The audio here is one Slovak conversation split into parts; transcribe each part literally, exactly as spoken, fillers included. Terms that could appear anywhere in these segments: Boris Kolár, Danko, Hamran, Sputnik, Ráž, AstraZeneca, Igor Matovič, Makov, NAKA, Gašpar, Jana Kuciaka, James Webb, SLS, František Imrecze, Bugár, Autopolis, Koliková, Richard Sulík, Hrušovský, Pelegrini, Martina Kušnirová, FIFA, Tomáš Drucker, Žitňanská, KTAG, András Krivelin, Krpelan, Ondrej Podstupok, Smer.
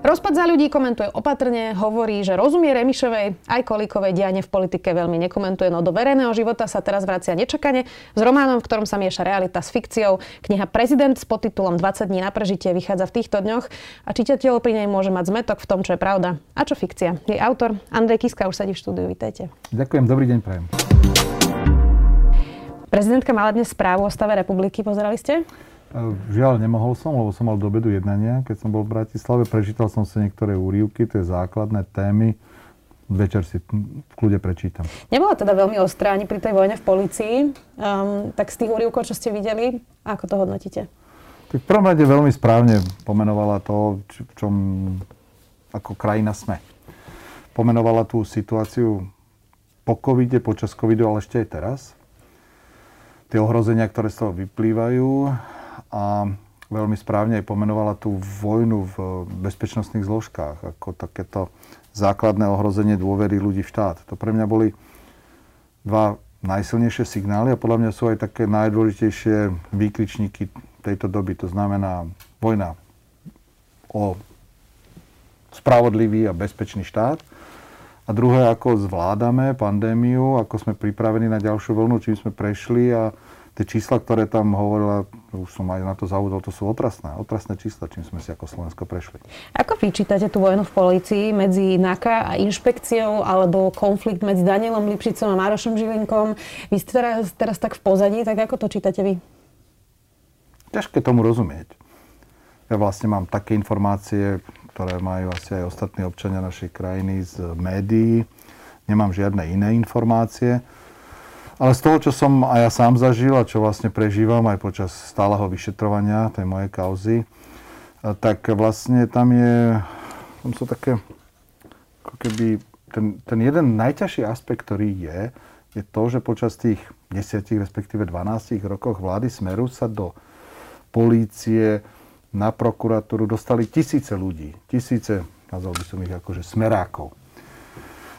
Rozpad Za ľudí komentuje opatrne, hovorí, že rozumie Remišovej, aj Kolikovej dianie v politike veľmi nekomentuje, no do verejného života sa teraz vracia nečakane s románom, v ktorom sa mieša realita s fikciou. Kniha Prezident s podtitulom dvadsať dní na prežitie vychádza v týchto dňoch a čitateľ pri nej môže mať zmätok v tom, čo je pravda a čo fikcia. Jej autor Andrej Kiska už sedí v štúdiu, vítajte. Ďakujem, dobrý deň prajem. Prezidentka mala dnes správu o stave republiky, pozerali ste? Žiaľ, nemohol som, lebo som mal do obedu jednania. Keď som bol v Bratislave, prečítal som si niektoré úryvky, tie základné témy. Večer si v kľude prečítam. Nebola teda veľmi ostrá ani pri tej vojne v polícii. Um, tak z tých úryvkov, čo ste videli, ako to hodnotíte? Tak v prvom rade veľmi správne pomenovala to, v čom ako krajina sme. Pomenovala tú situáciu po covide, počas covidu, ale ešte aj teraz. Tie ohrozenia, ktoré z toho vyplývajú. A veľmi správne aj pomenovala tú vojnu v bezpečnostných zložkách, ako takéto základné ohrozenie dôvery ľudí v štát. To pre mňa boli dva najsilnejšie signály a podľa mňa sú aj také najdôležitejšie výkričníky tejto doby. To znamená vojna o spravodlivý a bezpečný štát. A druhé, ako zvládame pandémiu, ako sme pripravení na ďalšiu vlnu, čím sme prešli a tie čísla, ktoré tam hovorila, už som aj na to zaudol, to sú otrasné, otrasné čísla, čím sme si ako Slovensko prešli. Ako vyčítate tú vojnu v polícii medzi NAKA a inšpekciou, alebo konflikt medzi Danielom Lipšicom a Márošom Žilinkom? Vy ste teraz, teraz tak v pozadí, tak ako to čítate vy? Ťažké tomu rozumieť. Ja vlastne mám také informácie, ktoré majú asi aj ostatní občania našej krajiny z médií. Nemám žiadne iné informácie. Ale z toho, čo som aj ja sám zažil a čo vlastne prežívam aj počas stáleho vyšetrovania tej mojej kauzy, tak vlastne tam je, tam sú také, ako keby, ten, ten jeden najťažší aspekt, ktorý je, je to, že počas tých desiatich, respektíve dvanástich rokoch vlády Smeru sa do polície, na prokuratúru dostali tisíce ľudí, tisíce, nazval by som ich akože smerákov.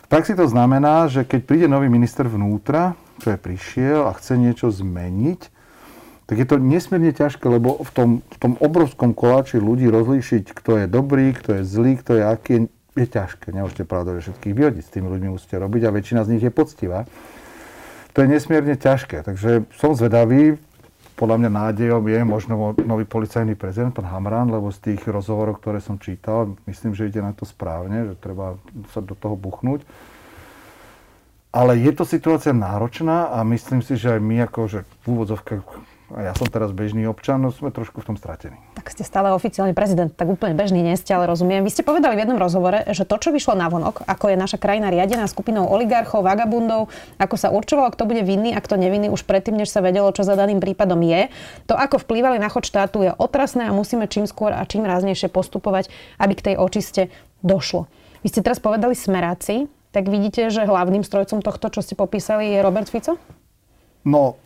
V praxi to znamená, že keď príde nový minister vnútra, čo je prišiel a chce niečo zmeniť, tak je to nesmierne ťažké, lebo v tom, v tom obrovskom koláči ľudí rozlíšiť, kto je dobrý, kto je zlý, kto je aký, je ťažké. Nemôžete pravda, že všetkých vyhodiť, s tými ľuďmi musíte robiť a väčšina z nich je poctivá. To je nesmierne ťažké, takže som zvedavý, podľa mňa nádejom je možno nový policajný prezident, pán Hamran, lebo z tých rozhovorov, ktoré som čítal, myslím, že ide na to správne, že treba sa do toho buchnúť. Ale je to situácia náročná a myslím si, že aj my akože v úvodzovkách, a ja som teraz bežný občan, no sme trošku v tom stratení. Tak ste stále oficiálny prezident, tak úplne bežný nie ste, ale rozumiem. Vy ste povedali v jednom rozhovore, že to, čo vyšlo navonok, ako je naša krajina riadená skupinou oligarchov, vagabundov, ako sa určovalo, kto bude vinný a kto nevinný už predtým, než sa vedelo, čo za daným prípadom je, to, ako vplývali na chod štátu, je otrasné a musíme čím skôr a čím ráznejšie postupovať, aby k tej očiste došlo. Vy ste teraz povedali smeráci. Tak vidíte, že hlavným strojcom tohto, čo ste popísali, je Robert Fico? No,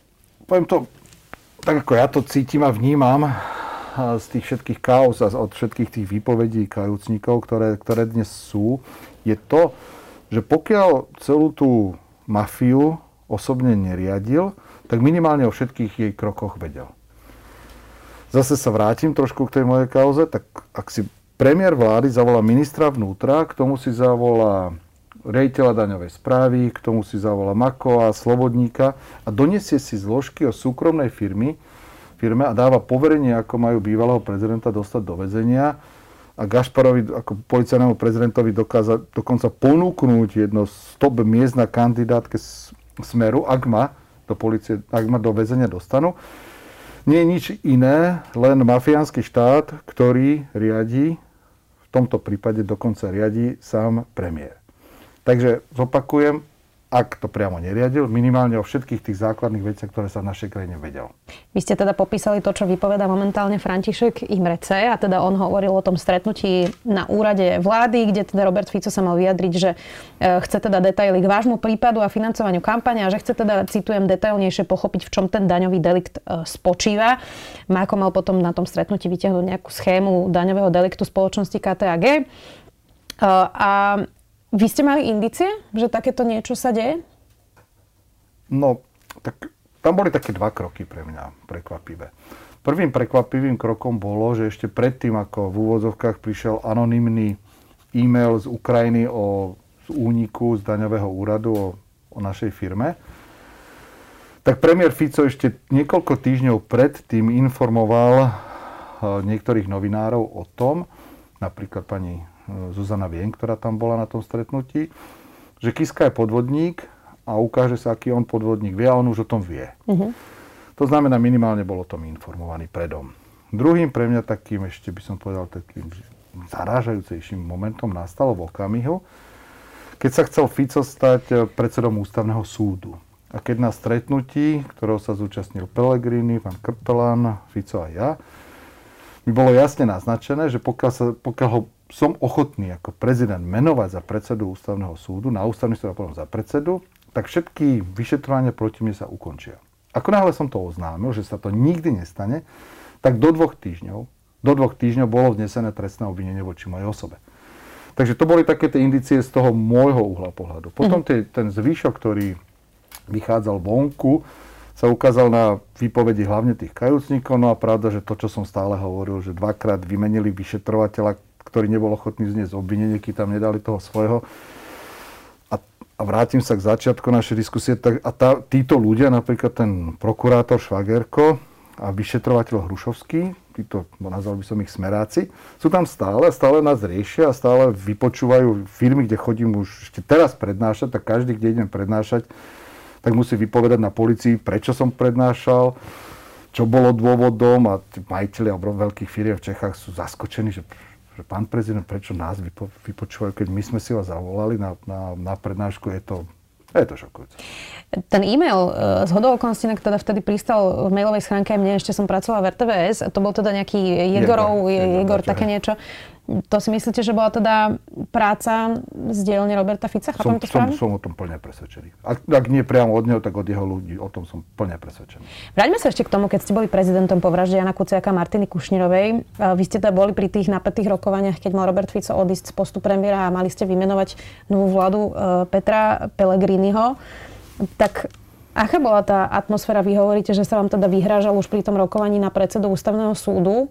poviem to tak, ako ja to cítim a vnímam z tých všetkých káuz a od všetkých tých výpovedí kajúcnikov, ktoré, ktoré dnes sú, je to, že pokiaľ celú tú mafiu osobne neriadil, tak minimálne o všetkých jej krokoch vedel. Zase sa vrátim trošku k tej mojej kauze, tak ak si premiér vlády zavolá ministra vnútra, k tomu si zavolá riaditeľa daňovej správy, k tomu si zavolá Makova, Slobodníka a donesie si zložky o súkromnej firmy, firme a dáva poverenie, ako majú bývalého prezidenta dostať do väzenia a Gašparovi, ako policajnému prezidentovi, dokáza dokonca ponúknúť jedno z top miest na kandidátke Smeru, ak ma do policie, ak ma do väzenia dostanú. Nie je nič iné, len mafiánsky štát, ktorý riadi, v tomto prípade dokonca riadi sám premiér. Takže zopakujem, ak to priamo neriadil, minimálne o všetkých tých základných veciach, ktoré sa v našej krajine vedel. Vy ste teda popísali to, čo vypovedá momentálne František Imrecze, a teda on hovoril o tom stretnutí na úrade vlády, kde teda Robert Fico sa mal vyjadriť, že chce teda detaily k vášmu prípadu a financovaniu kampane a že chce teda, citujem, detailnejšie pochopiť, v čom ten daňový delikt spočíva. Máko mal potom na tom stretnutí vytiahnuť nejakú schému daňového deliktu spoločnosti ká té á gé. A Vy ste mali indície, že takéto niečo sa deje? No, tak tam boli také dva kroky pre mňa prekvapivé. Prvým prekvapivým krokom bolo, že ešte predtým, ako v úvodzovkách prišiel anonymný e-mail z Ukrajiny o z úniku z daňového úradu o, o našej firme, tak premiér Fico ešte niekoľko týždňov predtým informoval niektorých novinárov o tom, napríklad pani Zuzana Vien, ktorá tam bola na tom stretnutí, že Kiska je podvodník a ukáže sa, aký on podvodník vie, a on už o tom vie. Uh-huh. To znamená, minimálne bol o tom informovaný predom. Druhým pre mňa takým, ešte by som povedal, takým zarážajúcejším momentom nastalo v okamihu, keď sa chcel Fico stať predsedom Ústavného súdu. A keď na stretnutí, ktorého sa zúčastnil Pelegrini, pán Krpelan, Fico a ja, mi bolo jasne naznačené, že pokiaľ, sa, pokiaľ ho som ochotný ako prezident menovať za predsedu Ústavného súdu, na Ústavný súd a potom za predsedu, tak všetky vyšetrovania proti mne sa ukončia. Ako náhle som to oznámil, že sa to nikdy nestane, tak do dvoch týždňov, do dvoch týždňov bolo vznesené trestné obvinenie voči mojej osobe. Takže to boli také tie indície z toho môjho uhla pohľadu. Potom tie, ten zvyšok, ktorý vychádzal vonku, sa ukázal na výpovedi hlavne tých kajúcnikov. No a pravda, že to, čo som stále hovoril, že dvakrát vymenili vyšetrovateľa, ktorý nebol ochotný zniesť obvinenie, keď tam nedali toho svojho. A vrátim sa k začiatku našej diskusie. A tá, títo ľudia, napríklad ten prokurátor Švagérko a vyšetrovateľ Hrušovský, títo, nazval by som ich smeráci, sú tam stále, stále nás riešia a stále vypočúvajú firmy, kde chodím už ešte teraz prednášať, tak každý, kde idem prednášať, tak musí vypovedať na polícii, prečo som prednášal, čo bolo dôvodom, a tí majitelia veľkých firiem v Čechách sú zaskočení, že... že pán prezident, prečo nás vypo, vypočúvajú, keď my sme si vás zavolali na, na, na prednášku, je to, je to šokujúce. Ten e-mail z hodou okolností, teda vtedy pristal v mailovej schránke, mne ešte som pracovala v er té vé es, to bol teda nejaký Jegorov, Jegor, Jegor, Jegor také niečo. To si myslíte, že bola teda práca z dielne Roberta Fica? Chápam to správne? Som, som o tom plne presvedčený. Ak, ak nie priamo od neho, tak od jeho ľudí, o tom som plne presvedčený. Vráťme sa ešte k tomu, keď ste boli prezidentom po vražde Jana Kuciaka a Martiny Kušnirovej. Vy ste teda boli pri tých napätých rokovaniach, keď mal Robert Fico odísť z postu premiéra a mali ste vymenovať novú vládu Petra Pellegriniho. Tak aká bola tá atmosféra? Vy hovoríte, že sa vám teda vyhrážal už pri tom rokovaní na predsedu Ústavného súdu.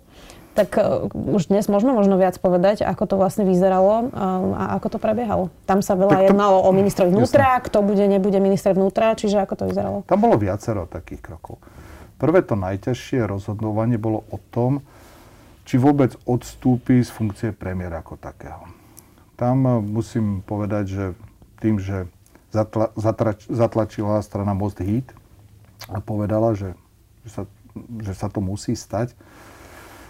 Tak už dnes môžeme možno viac povedať, ako to vlastne vyzeralo a ako to prebiehalo. Tam sa veľa to... jednalo o ministrovi vnútra, jasne. Kto bude, nebude minister vnútra, čiže ako to vyzeralo? Tam bolo viacero takých krokov. Prvé, to najťažšie rozhodovanie bolo o tom, či vôbec odstúpi z funkcie premiéra ako takého. Tam musím povedať, že tým, že zatla, zatrač, zatlačila strana Most Híd a povedala, že, že, sa, že sa to musí stať,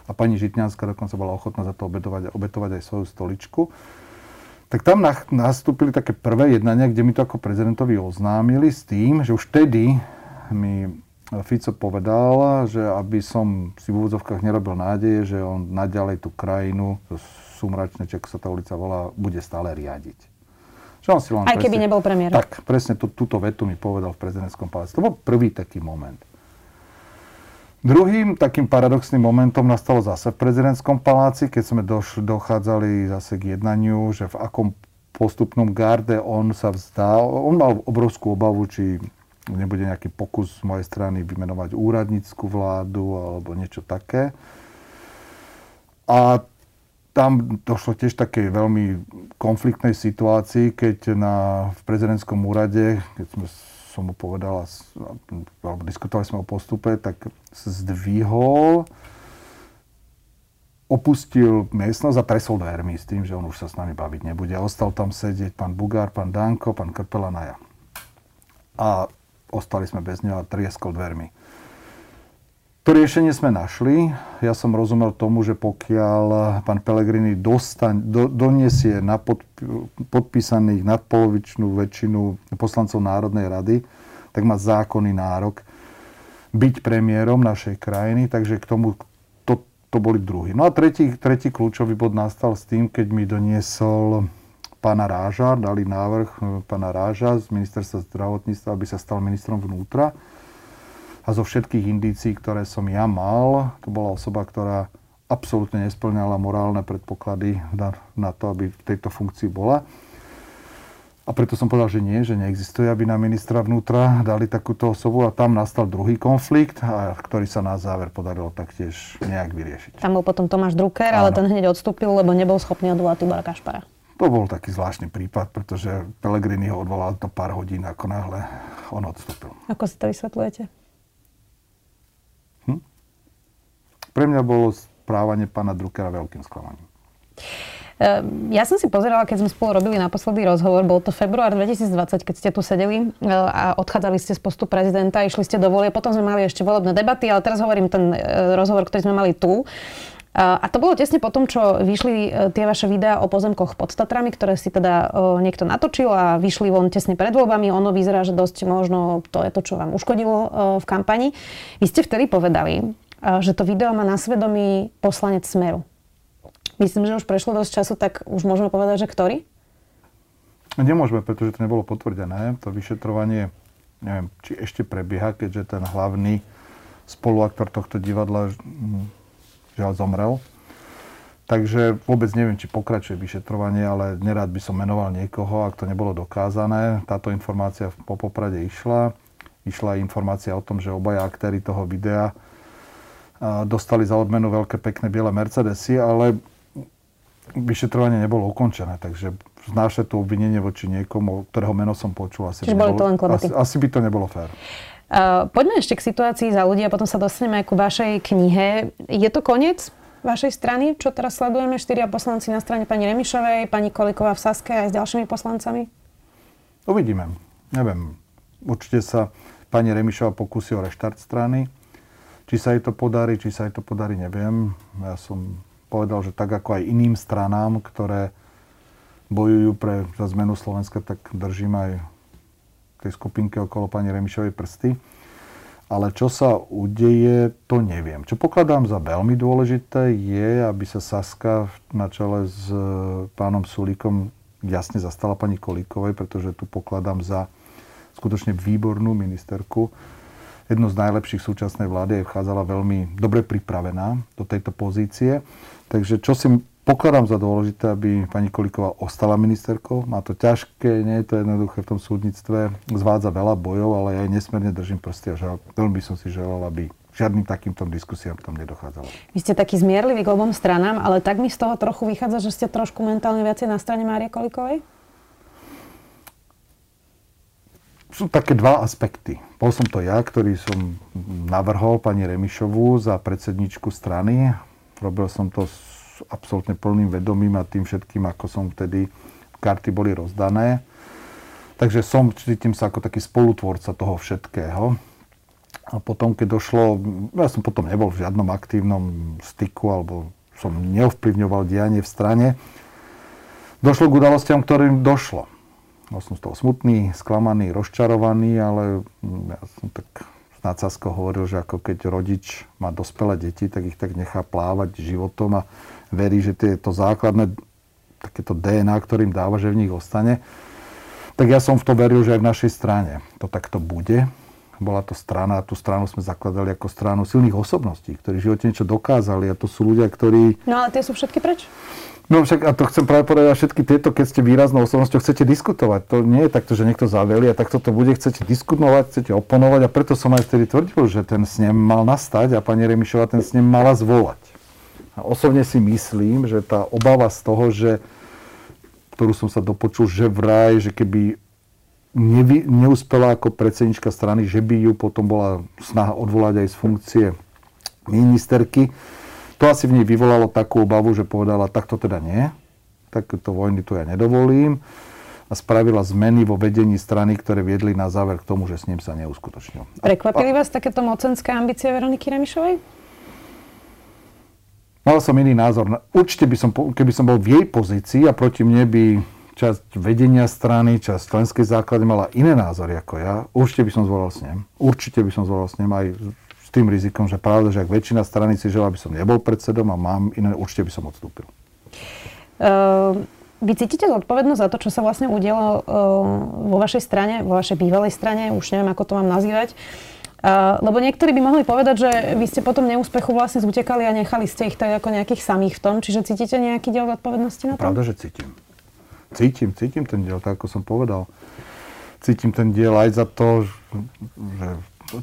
a pani Žitňanská dokonca bola ochotná za to obetovať, obetovať aj svoju stoličku, tak tam nastúpili také prvé jednania, kde mi to ako prezidentovi oznámili s tým, že už vtedy mi Fico povedal, že aby som si v úvodzovkách nerobil nádeje, že on naďalej tú krajinu, to sumračne, ako sa tá ulica volá, bude stále riadiť. Že on si len aj presne, keby nebol premiér. Tak, presne to, túto vetu mi povedal v prezidentskom paláci. To bol prvý taký moment. Druhým takým paradoxným momentom nastalo zase v prezidentskom paláci, keď sme došli, dochádzali zase k jednaniu, že v akom postupnom garde on sa vzdá. On mal obrovskú obavu, či nebude nejaký pokus z mojej strany vymenovať úradnícku vládu alebo niečo také. A tam došlo tiež takej veľmi konfliktnej situácii, keď na, v prezidentskom úrade, keď sme som mu povedal, alebo diskutovali sme o postupe, tak zdvihol, opustil miestnosť a tresol dvermi s tým, že on už sa s nami baviť nebude. Ostal tam sedieť pán Bugár, pán Danko, pán Krpelan a ja. A ostali sme bez neho a trieskol dvermi. To riešenie sme našli. Ja som rozumel tomu, že pokiaľ pán Pellegrini dostaň, do, doniesie na pod, podpísaných nadpolovičnú väčšinu poslancov Národnej rady, tak má zákonný nárok byť premiérom našej krajiny, takže k tomu to, to boli druhý. No a tretí, tretí kľúčový bod nastal s tým, keď mi doniesol pána Ráža, dali návrh pána Ráža z ministerstva zdravotníctva, aby sa stal ministrom vnútra. A zo všetkých indícií, ktoré som ja mal, to bola osoba, ktorá absolútne nesplňala morálne predpoklady na, na to, aby v tejto funkcii bola. A preto som povedal, že nie, že neexistuje, aby na ministra vnútra dali takúto osobu a tam nastal druhý konflikt, a ktorý sa na záver podarilo taktiež nejak vyriešiť. Tam bol potom Tomáš Drucker, áno, ale ten hneď odstúpil, lebo nebol schopný odvolať Tibora Kašpara. To bol taký zvláštny prípad, pretože Pelegrini ho odvolal do pár hodín, ako náhle on odstúpil. Ako si to vysvetľujete? Hm? Pre mňa bolo správanie pána Druckera veľkým sklamaním. Ja som si pozerala, keď sme spolu robili naposledy rozhovor, bol to február dvetisícdvadsať, keď ste tu sedeli a odchádzali ste z postu prezidenta, išli ste do volie, potom sme mali ešte volebné debaty, ale teraz hovorím ten rozhovor, ktorý sme mali tu. A to bolo tesne po tom, čo vyšli tie vaše videá o pozemkoch pod Tatrami, ktoré si teda niekto natočil a vyšli von tesne pred voľbami. Ono vyzerá, že dosť možno to je to, čo vám uškodilo v kampani. Vy ste vtedy povedali, že to video má na svedomí poslanec Smeru. Myslím, že už prešlo dosť času, tak už môžeme povedať, že ktorý? Nemôžeme, pretože to nebolo potvrdené. To vyšetrovanie, neviem, či ešte prebieha, keďže ten hlavný spoluaktor tohto divadla žiaľ zomrel. Takže vôbec neviem, či pokračuje vyšetrovanie, ale nerád by som menoval niekoho, ak to nebolo dokázané. Táto informácia po Poprade išla. Išla informácia o tom, že obaja aktéri toho videa dostali za odmenu veľké pekné biele Mercedesy, ale vyšetrovanie nebolo ukončené, takže znáša tu obvinenie voči niekomu, ktorého meno som počul. Asi, by, boli to len asi, asi by to nebolo fér. Uh, poďme ešte k situácii Za ľudí a potom sa dostaneme aj ku vašej knihe. Je to koniec vašej strany, čo teraz sledujeme? Štyria poslanci na strane pani Remišovej, pani Koliková v Saske aj s ďalšími poslancami? Uvidíme. Neviem. Určite sa pani Remišová pokusí o reštart strany. Či sa jej to podarí, či sa jej to podarí, neviem. Ja som povedal, že tak ako aj iným stranám, ktoré bojujú pre za zmenu Slovenska, tak držím aj tej skupinke okolo pani Remišovej prsty. Ale čo sa udeje, to neviem. Čo pokladám za veľmi dôležité je, aby sa Saska na čele s pánom Sulíkom jasne zastala pani Kolikovej, pretože tu pokladám za skutočne výbornú ministerku. Jednu z najlepších súčasnej vlády, aj vchádzala veľmi dobre pripravená do tejto pozície. Takže čo si pokladám za dôležité, aby pani Koliková ostala ministerkou. Má to ťažké, nie je to jednoduché v tom súdnictve. Zvádza veľa bojov, ale ja jej nesmierne držím prsty a žal, veľmi by som si želal, aby žiadnym takýmto diskusiám tam nedochádzalo. Vy ste taký zmierlivý k obom stranám, ale tak mi z toho trochu vychádza, že ste trošku mentálne viacej na strane Márie Kolikovej? Sú také dva aspekty. Bol som to ja, ktorý som navrhol pani Remišovú za predsedničku strany. Robil som to s absolútne plným vedomím a tým všetkým, ako som vtedy karty boli rozdané. Takže som, cítim sa ako taký spolutvorca toho všetkého. A potom, keď došlo, ja som potom nebol v žiadnom aktívnom styku, alebo som neovplyvňoval dianie v strane, došlo k udalostiam, ktorým došlo. No, som z toho smutný, sklamaný, rozčarovaný, ale ja som tak na Sasko hovoril, že ako keď rodič má dospelé deti, tak ich tak nechá plávať životom a verí, že to základné takéto dé en á, ktorým dáva, že v nich ostane. Tak ja som v to veril, že aj v našej strane to takto bude. Bola to strana, tú stranu sme zakladali ako stranu silných osobností, ktorí v živote niečo dokázali a to sú ľudia, ktorí... No ale tie sú všetky preč? No však, a to chcem práve povedať, a všetky tieto, keď ste výraznou osobnosťou, chcete diskutovať. To nie je takto, že niekto zaveli a takto to bude, chcete diskutovať, chcete oponovať a preto som aj vtedy tvrdil, že ten snem mal nastať a pani Remišová ten snem mala zvolať. A osobne si myslím, že tá obava z toho, že, ktorú som sa dopočul, že vraj, že keby nevy, neúspela ako predsednička strany, že by ju potom bola snaha odvolať aj z funkcie ministerky, to asi v nej vyvolalo takú obavu, že povedala, takto teda nie, takéto vojny tu ja nedovolím a spravila zmeny vo vedení strany, ktoré viedli na záver k tomu, že s ním sa neuskutočnilo. Prekvapili a... vás takéto mocenské ambície Veroniky Remišovej? Mal som iný názor. Určite by som, keby som bol v jej pozícii a proti mne by časť vedenia strany, časť členskej základne mala iné názory ako ja, určite by som zvolal s ním. Určite by som zvolal s ním aj tým rizikom, že pravda, že ak väčšina strany si želá, aby som nebol predsedom a mám iné, určite by som odstúpil. Uh, vy cítite zodpovednosť za to, čo sa vlastne udialo uh, vo vašej strane, vo vašej bývalej strane, už neviem, ako to mám nazývať, uh, lebo niektorí by mohli povedať, že vy ste potom neúspechu vlastne zutekali a nechali ste ich tak ako nejakých samých v tom, čiže cítite nejaký diel zodpovednosti na to? Pravda, že cítim. cítim, cítim ten diel, tak ako som povedal. Cítim ten diel aj za to, že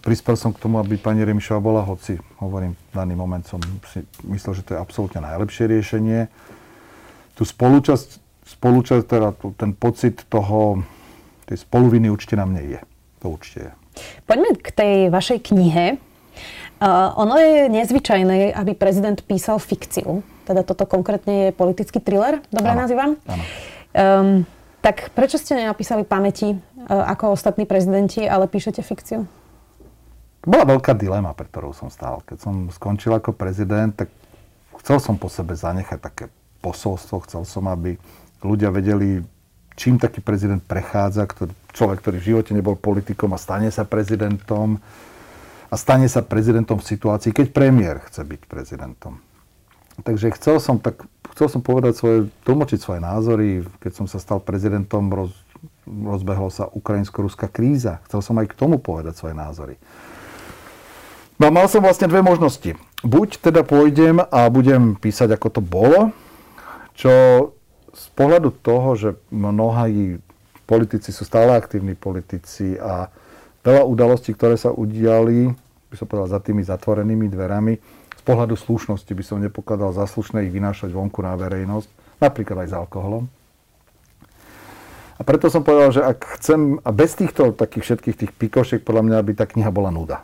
prispel som k tomu, aby pani Remišová bola, hoci hovorím, v daný moment som si myslel, že to je absolútne najlepšie riešenie. Tu spolúčasť, spolúčasť teda ten pocit toho, tej spoluviny určite na mne je. To určite je. Poďme k tej vašej knihe. Uh, ono je nezvyčajné, aby prezident písal fikciu. Teda toto konkrétne je politický thriller, dobre nazývam? Áno. Um, tak prečo ste nenapísali pamäti, uh, ako ostatní prezidenti, ale píšete fikciu? Bola veľká dilema, pre ktorou som stál. Keď som skončil ako prezident, tak chcel som po sebe zanechať také posolstvo. Chcel som, aby ľudia vedeli, čím taký prezident prechádza. Ktorý, človek, ktorý v živote nebol politikom a stane sa prezidentom. A stane sa prezidentom v situácii, keď premiér chce byť prezidentom. Takže chcel som, tak, chcel som povedať svoje, tlmočiť svoje názory. Keď som sa stal prezidentom, roz, rozbehla sa ukrajinsko-ruská kríza. Chcel som aj k tomu povedať svoje názory. No mal som vlastne dve možnosti. Buď teda pôjdem a budem písať, ako to bolo, čo z pohľadu toho, že mnohí politici sú stále aktívni politici a veľa udalostí, ktoré sa udiali, by som povedal, za tými zatvorenými dverami, z pohľadu slušnosti by som nepokladal za slušné ich vynášať vonku na verejnosť, napríklad aj s alkoholom. A preto som povedal, že ak chcem, a bez týchto takých všetkých tých pikošiek, podľa mňa by tá kniha bola nuda.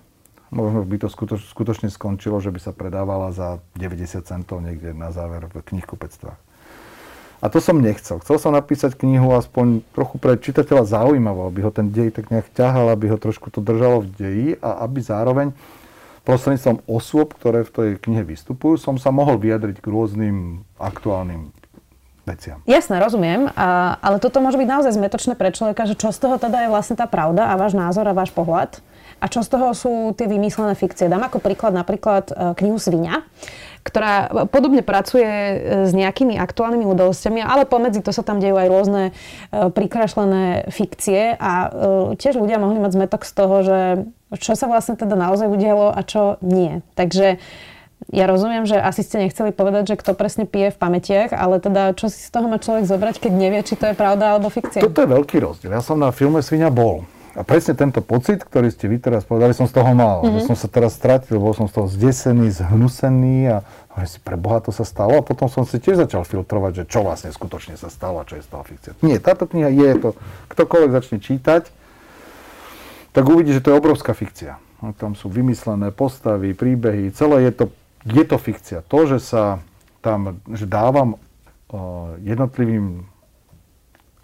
Možno by to skutoč, skutočne skončilo, že by sa predávala za deväťdesiat centov niekde na záver v knihkupectvách. A to som nechcel. Chcel som napísať knihu aspoň trochu pre čitateľa zaujímavú, aby ho ten dej tak nejak ťahal, aby ho trošku to držalo v deji a aby zároveň prostredníctvom osôb, ktoré v tej knihe vystupujú, som sa mohol vyjadriť k rôznym aktuálnym veciam. Jasné, rozumiem, a, ale toto môže byť naozaj zmätočné pre človeka, že čo z toho teda je vlastne tá pravda a váš názor a váš pohľad a čo z toho sú tie vymyslené fikcie. Dám ako príklad napríklad knihu Sviňa, ktorá podobne pracuje s nejakými aktuálnymi udalostiami, ale pomedzi to sa tam dejú aj rôzne prikrašlené fikcie a tiež ľudia mohli mať zmätok z toho, že čo sa vlastne teda naozaj udialo a čo nie. Takže ja rozumiem, že asi ste nechceli povedať, že kto presne pije v pamätiach, ale teda čo si z toho má človek zobrať, keď nevie, či to je pravda alebo fikcia? Toto je veľký rozdiel. Ja som na filme Sviňa bol. A presne tento pocit, ktorý ste vy teraz povedali, som z toho mal. Mm-hmm. Že som sa teraz stratil, bol som z toho zdesený, zhnusený a hovorím si, preboha, to sa stalo. A potom som si tiež začal filtrovať, že čo vlastne skutočne sa stalo a čo je z toho fikcia. Nie, táto kniha je to. Ktokoľvek začne čítať, tak uvidí, že to je obrovská fikcia. Tam sú vymyslené postavy, príbehy, celé je to, je to fikcia. To, že sa tam, že dávam uh, jednotlivým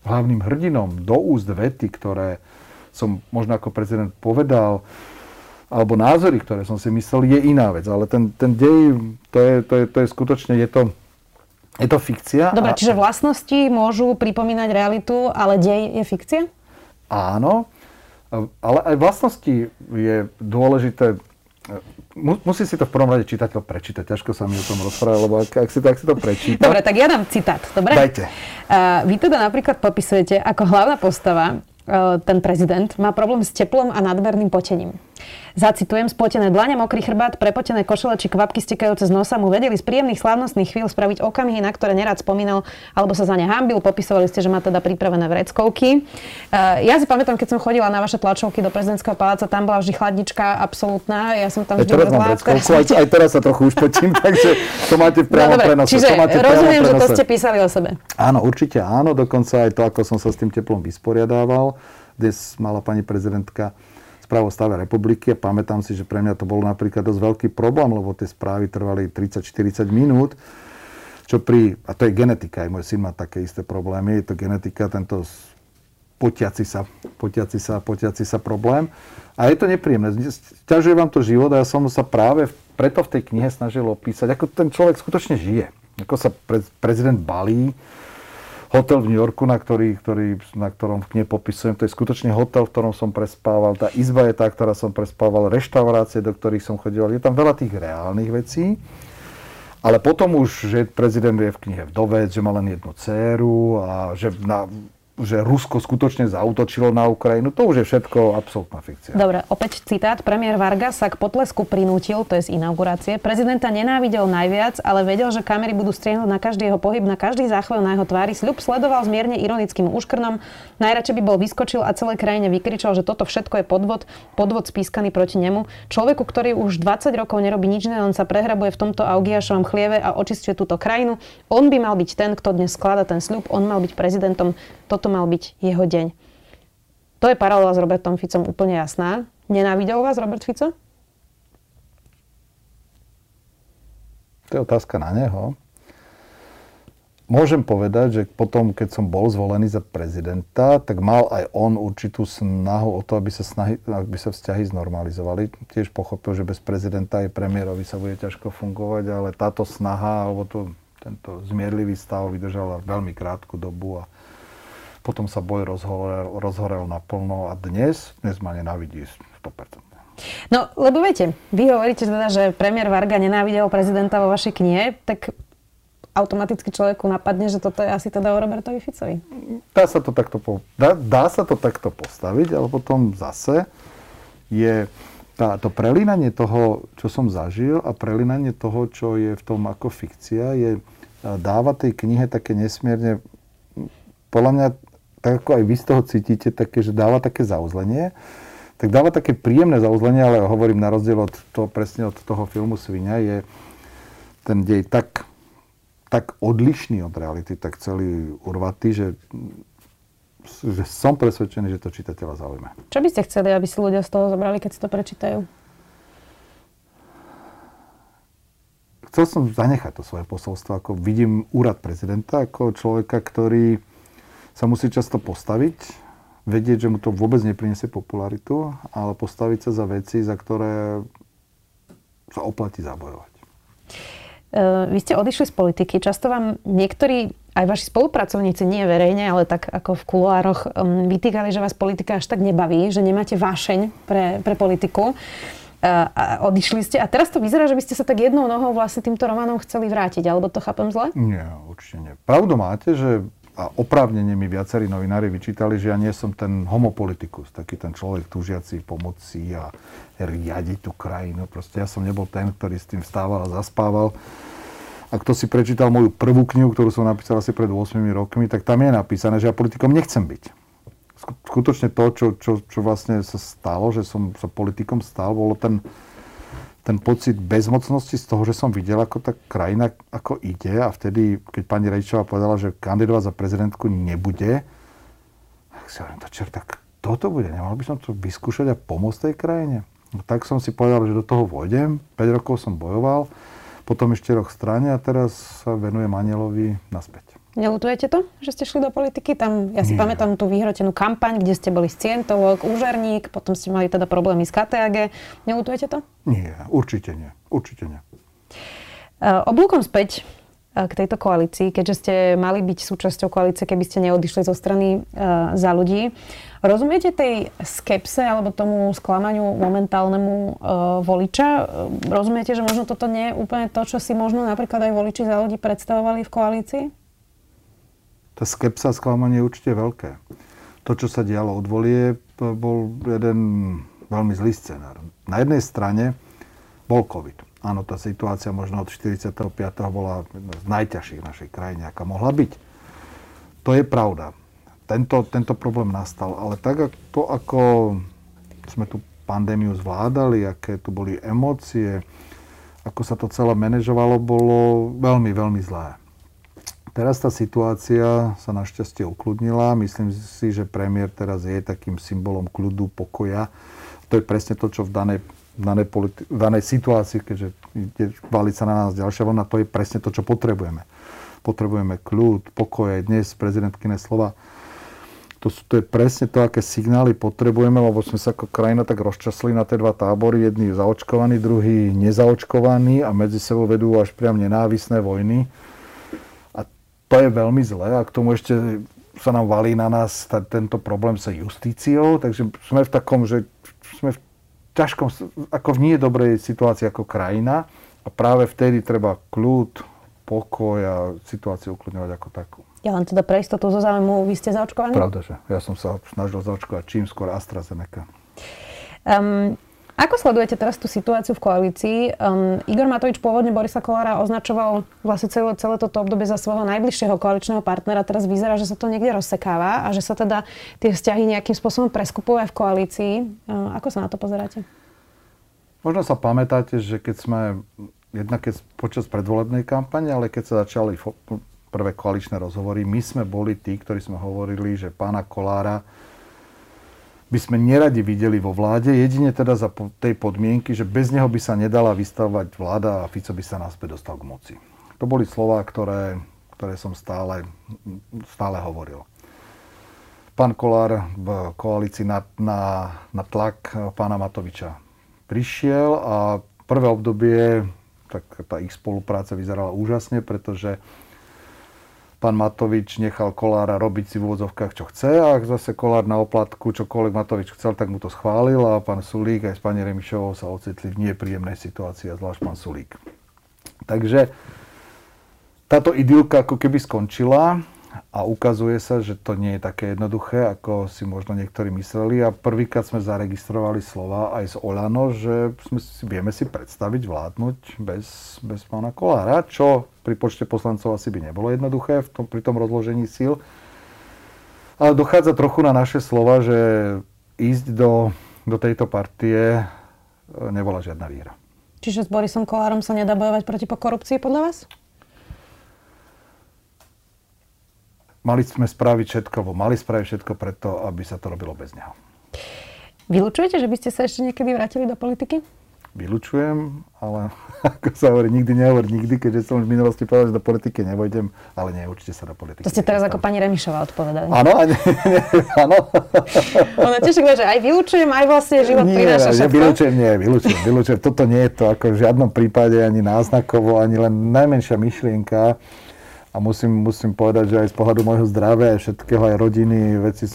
hlavným hrdinom do úst vety, ktoré som možno ako prezident povedal, alebo názory, ktoré som si myslel, je iná vec. Ale ten, ten dej, to je, to je, to je skutočne, je to, je to fikcia. Dobre, a čiže vlastnosti môžu pripomínať realitu, ale dej je fikcia? Áno, ale aj vlastnosti je dôležité. Musí si to v prvom rade čitateľ prečítať. Ťažko sa mi o tom rozprávať, lebo ak, ak, si to, ak si to prečíta... Dobre, tak ja dám citát, dobre? Dajte. Uh, vy teda napríklad popisujete, ako hlavná postava ten prezident má problém s teplom a nadmerným potením. Zacitujem, spotené dlane, mokrý chrbát, prepotené košele či kvapky stekajúce z nosa mu vedeli z príjemných slávnostných chvíľ spraviť okamihy, na ktoré nerád spomínal, alebo sa za ne hanbil. Popisovali ste, že má teda pripravené vreckovky. Ja si pamätám, keď som chodila na vaše tlačovky do prezidentského paláca, tam bola vždy chladnička absolútna. Ja som tam vždy rozlávka. Teraz mám vreckovku, aj teraz sa trochu už potím, takže to máte priamo pre nás. Čiže rozumiem, že to ste písali o sebe. Áno, určite áno, dokonca aj to, ako som sa s tým teplom vysporiadával. Dnes mala pani prezidentka správu o stave republiky a pamätám si, že pre mňa to bolo napríklad dosť veľký problém, lebo tie správy trvali tridsať štyridsať minút, čo pri, a to je genetika, aj môj syn má také isté problémy, je to genetika, tento potiaci sa, potiaci sa, potiaci sa problém a je to nepríjemné, ťažuje vám to život a ja som sa práve preto v tej knihe snažil opísať, ako ten človek skutočne žije, ako sa pre, prezident balí. Hotel v New Yorku, na, ktorý, ktorý, na ktorom v knihe popisujem, to je skutočne hotel, v ktorom som prespával. Tá izba je tá, ktorá som prespával, reštaurácie, do ktorých som chodil. Je tam veľa tých reálnych vecí. Ale potom už, že prezident je v knihe vdovec, že má len jednu dcéru a že na, že Rusko skutočne zaútočilo na Ukrajinu, to už je všetko absolútna fikcia. Dobre, opäť citát. Premiér Varga sa k potlesku prinútil, to je z inaugurácie. Prezidenta nenávidel najviac, ale vedel, že kamery budú striehnúť na každý jeho pohyb, na každý záchvev na jeho tvári. Sľub sledoval s mierne ironickým úškrnom. Najradšej by bol vyskočil a celej krajine vykričal, že toto všetko je podvod, podvod spískaný proti nemu. Človeku, ktorý už dvadsať rokov nerobí nič, on sa prehrabuje v tomto Augiašovom chlieve a očisťuje túto krajinu. On by mal byť ten, kto dnes sklada ten sľub, on mal byť prezidentom. To mal byť jeho deň. To je paralela s Robertom Ficom úplne jasná. Nenávidel vás Robert Fico? To je otázka na neho. Môžem povedať, že potom, keď som bol zvolený za prezidenta, tak mal aj on určitú snahu o to, aby sa, snahy, aby sa vzťahy znormalizovali. Tiež pochopil, že bez prezidenta aj premiérovi sa bude ťažko fungovať, ale táto snaha, alebo to, tento zmierlivý stav vydržala veľmi krátku dobu a potom sa boj rozhorel, rozhorel naplno a dnes, dnes ma nenávidí sto percent. No, lebo viete, vy hovoríte teda, že premiér Varga nenávidel prezidenta vo vašej knihe, tak automaticky človeku napadne, že toto je asi teda o Robertovi Ficovi. Dá sa to takto, po, dá, dá sa to takto postaviť, ale potom zase je tá, to prelínanie toho, čo som zažil a prelínanie toho, čo je v tom ako fikcia, je, dáva tej knihe také nesmierne, podľa mňa, tak ako aj vy z toho cítite, také, že dáva také zauzlenie, tak dáva také príjemné zauzlenie, ale hovorím na rozdiel od toho, presne od toho filmu Svinia, je ten dej tak, tak odlišný od reality, tak celý urvatý, že, že som presvedčený, že to čitateľa zaujme. Čo by ste chceli, aby si ľudia z toho zobrali, keď si to prečítajú? Chcel som zanechať to svoje posolstvo, ako vidím úrad prezidenta, ako človeka, ktorý sa musí často postaviť, vedieť, že mu to vôbec nepriniesie popularitu, ale postaviť sa za veci, za ktoré sa oplatí zabojovať. Uh, vy ste odišli z politiky. Často vám niektorí, aj vaši spolupracovníci, nie verejne, ale tak ako v kuloároch, um, vytýkali, že vás politika až tak nebaví, že nemáte vášeň pre, pre politiku. Uh, a odišli ste. A teraz to vyzerá, že by ste sa tak jednou nohou vlastne týmto románom chceli vrátiť. Alebo to chápem zle? Nie, určite nie. Pravdu máte, že a oprávnene mi viacerí novinári vyčítali, že ja nie som ten homopolitikus, taký ten človek túžiaci pomoci a riadiť tú krajinu. Proste ja som nebol ten, ktorý s tým vstával a zaspával. A kto si prečítal moju prvú knihu, ktorú som napísal asi pred ôsmimi rokmi, tak tam je napísané, že ja politikom nechcem byť. Skutočne to, čo, čo, čo vlastne sa stalo, že som sa politikom stal, bolo ten, ten pocit bezmocnosti z toho, že som videl, ako tá krajina ako ide a vtedy, keď pani Rejčová povedala, že kandidovať za prezidentku nebude, tak si hovorím, to čer, tak kto to bude? Nemal by som to vyskúšať a pomôcť tej krajine? No, tak som si povedal, že do toho vojdem, päť rokov som bojoval, potom ešte rok v strane a teraz sa venujem anielovi naspäť. Neľutujete to, že ste šli do politiky? Tam, ja si Nie. pamätám tú vyhrotenú kampaň, kde ste boli scientológ, úžerník, potom ste mali teda problémy s ká té á gé. Neľutujete to? Nie, určite nie. Určite nie. Oblúkom späť k tejto koalícii, keďže ste mali byť súčasťou koalície, keby ste neodišli zo strany uh, Za ľudí. Rozumiete tej skepse alebo tomu sklamaniu momentálnemu uh, voliča? Rozumiete, že možno toto nie je úplne to, čo si možno napríklad aj voliči Za ľudí predstavovali v koalícii? Tá skepsa a sklamanie je určite veľké. To, čo sa dialo od volie, bol jeden veľmi zlý scenár. Na jednej strane bol COVID. Áno, tá situácia možno od štyridsiateho piateho bola jedna z najťažších v našej krajine, aká mohla byť. To je pravda. Tento, tento problém nastal. Ale tak, to, ako sme tú pandémiu zvládali, aké tu boli emócie, ako sa to celé manažovalo, bolo veľmi, veľmi zlé. Teraz tá situácia sa našťastie ukludnila. Myslím si, že premiér teraz je takým symbolom kľudu, pokoja. To je presne to, čo v danej, v danej, politi- v danej situácii, keďže valí sa na nás ďalšia vlna, to je presne to, čo potrebujeme. Potrebujeme kľud, pokoj. Dnes prezidentkyne slova. To, sú, to je presne to, aké signály potrebujeme, lebo sme sa ako krajina tak rozčasli na tie dva tábory. Jedný zaočkovaný, druhý nezaočkovaný a medzi sebou vedú až priam nenávisné vojny. To je veľmi zlé a k tomu ešte sa nám valí na nás t- tento problém sa justíciou, takže sme v takom, že sme v ťažkom, ako v nie dobrej situácii ako krajina a práve vtedy treba kľud, pokoj a situáciu ukludňovať ako takú. Ja len teda pre istotu zo záujmu, vy ste zaočkovaní? Pravda, že ja som sa snažil zaočkovať čím skôr AstraZeneca. Um, ako sledujete teraz tú situáciu v koalícii? Um, Igor Matovič pôvodne Borisa Kolára označoval vlastne celé, celé toto obdobie za svojho najbližšieho koaličného partnera. Teraz vyzerá, že sa to niekde rozsekáva a že sa teda tie vzťahy nejakým spôsobom preskupujú aj v koalícii. Um, ako sa na to pozeráte? Možno sa pamätáte, že keď sme, jednak keď počas predvolebnej kampane, ale keď sa začali fo- prvé koaličné rozhovory. My sme boli tí, ktorí sme hovorili, že pána Kolára by sme neradi videli vo vláde, jedine teda za tej podmienky, že bez neho by sa nedala vystavovať vláda a Fico by sa naspäť dostal k moci. To boli slová, ktoré, ktoré som stále, stále hovoril. Pán Kolár v koalícii na, na, na tlak pána Matoviča prišiel a prvé obdobie, tak tá ich spolupráca vyzerala úžasne, pretože pán Matovič nechal Kolára robiť si v úvodzovkách, čo chce, a ak zase Kolár na oplatku, čokoľvek Matovič chcel, tak mu to schválil a pán Sulík aj s pani Remišovou sa ocitli v nepríjemnej situácii, a zvlášť pán Sulík. Takže táto idylka ako keby skončila a ukazuje sa, že to nie je také jednoduché, ako si možno niektorí mysleli, a prvýkrát sme zaregistrovali slova aj z Olano, že sme si, vieme si predstaviť vládnuť bez, bez pána Kolára, čo pri počte poslancov asi by nebolo jednoduché v tom, pri tom rozložení síl. Ale dochádza trochu na naše slova, že ísť do, do tejto partie nebola žiadna výhra. Čiže s Borisom Kolárom sa nedá bojovať proti korupcii podľa vás? Mali sme spraviť všetko, mali spraviť všetko preto, aby sa to robilo bez neho. Vylučujete, že by ste sa ešte niekedy vrátili do politiky? Vylučujem, ale ako sa hovorí, nikdy nehovor nikdy, keďže som už v minulosti povedal, že do politiky nevojdem, ale nie, určite sa do politiky. To ste teraz ako pani Remišová odpovedali. Áno, áno. Áno. Ona tiež tak, že aj vylučujem, aj vlastne život prináša všetko. Nie, vylučujem, nie, vylučujem, vylučujem. Toto nie je to, ako v žiadnom prípade ani náznakovo, ani len najmenšia myšlienka. A musím, musím povedať, že aj z pohľadu môjho zdravia, aj všetkého, aj rodiny, veci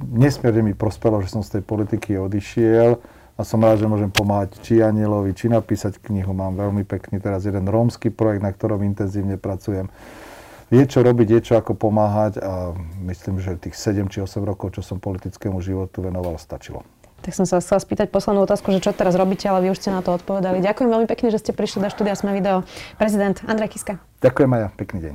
nesmierne mi prospelo, že som z tej politiky odišiel. A som rád, že môžem pomáhať či Anielovi, či napísať knihu. Mám veľmi pekný teraz jeden rómsky projekt, na ktorom intenzívne pracujem. Je čo robiť, je čo ako pomáhať a myslím, že tých sedem či osem rokov, čo som politickému životu venoval, stačilo. Tak som sa chcela spýtať poslednú otázku, že čo teraz robíte, ale vy už ste na to odpovedali. Ďakujem veľmi pekne, že ste prišli do štúdia Sme video. Prezident Andrej Kiska. Ďakujem aj ja, pekný deň.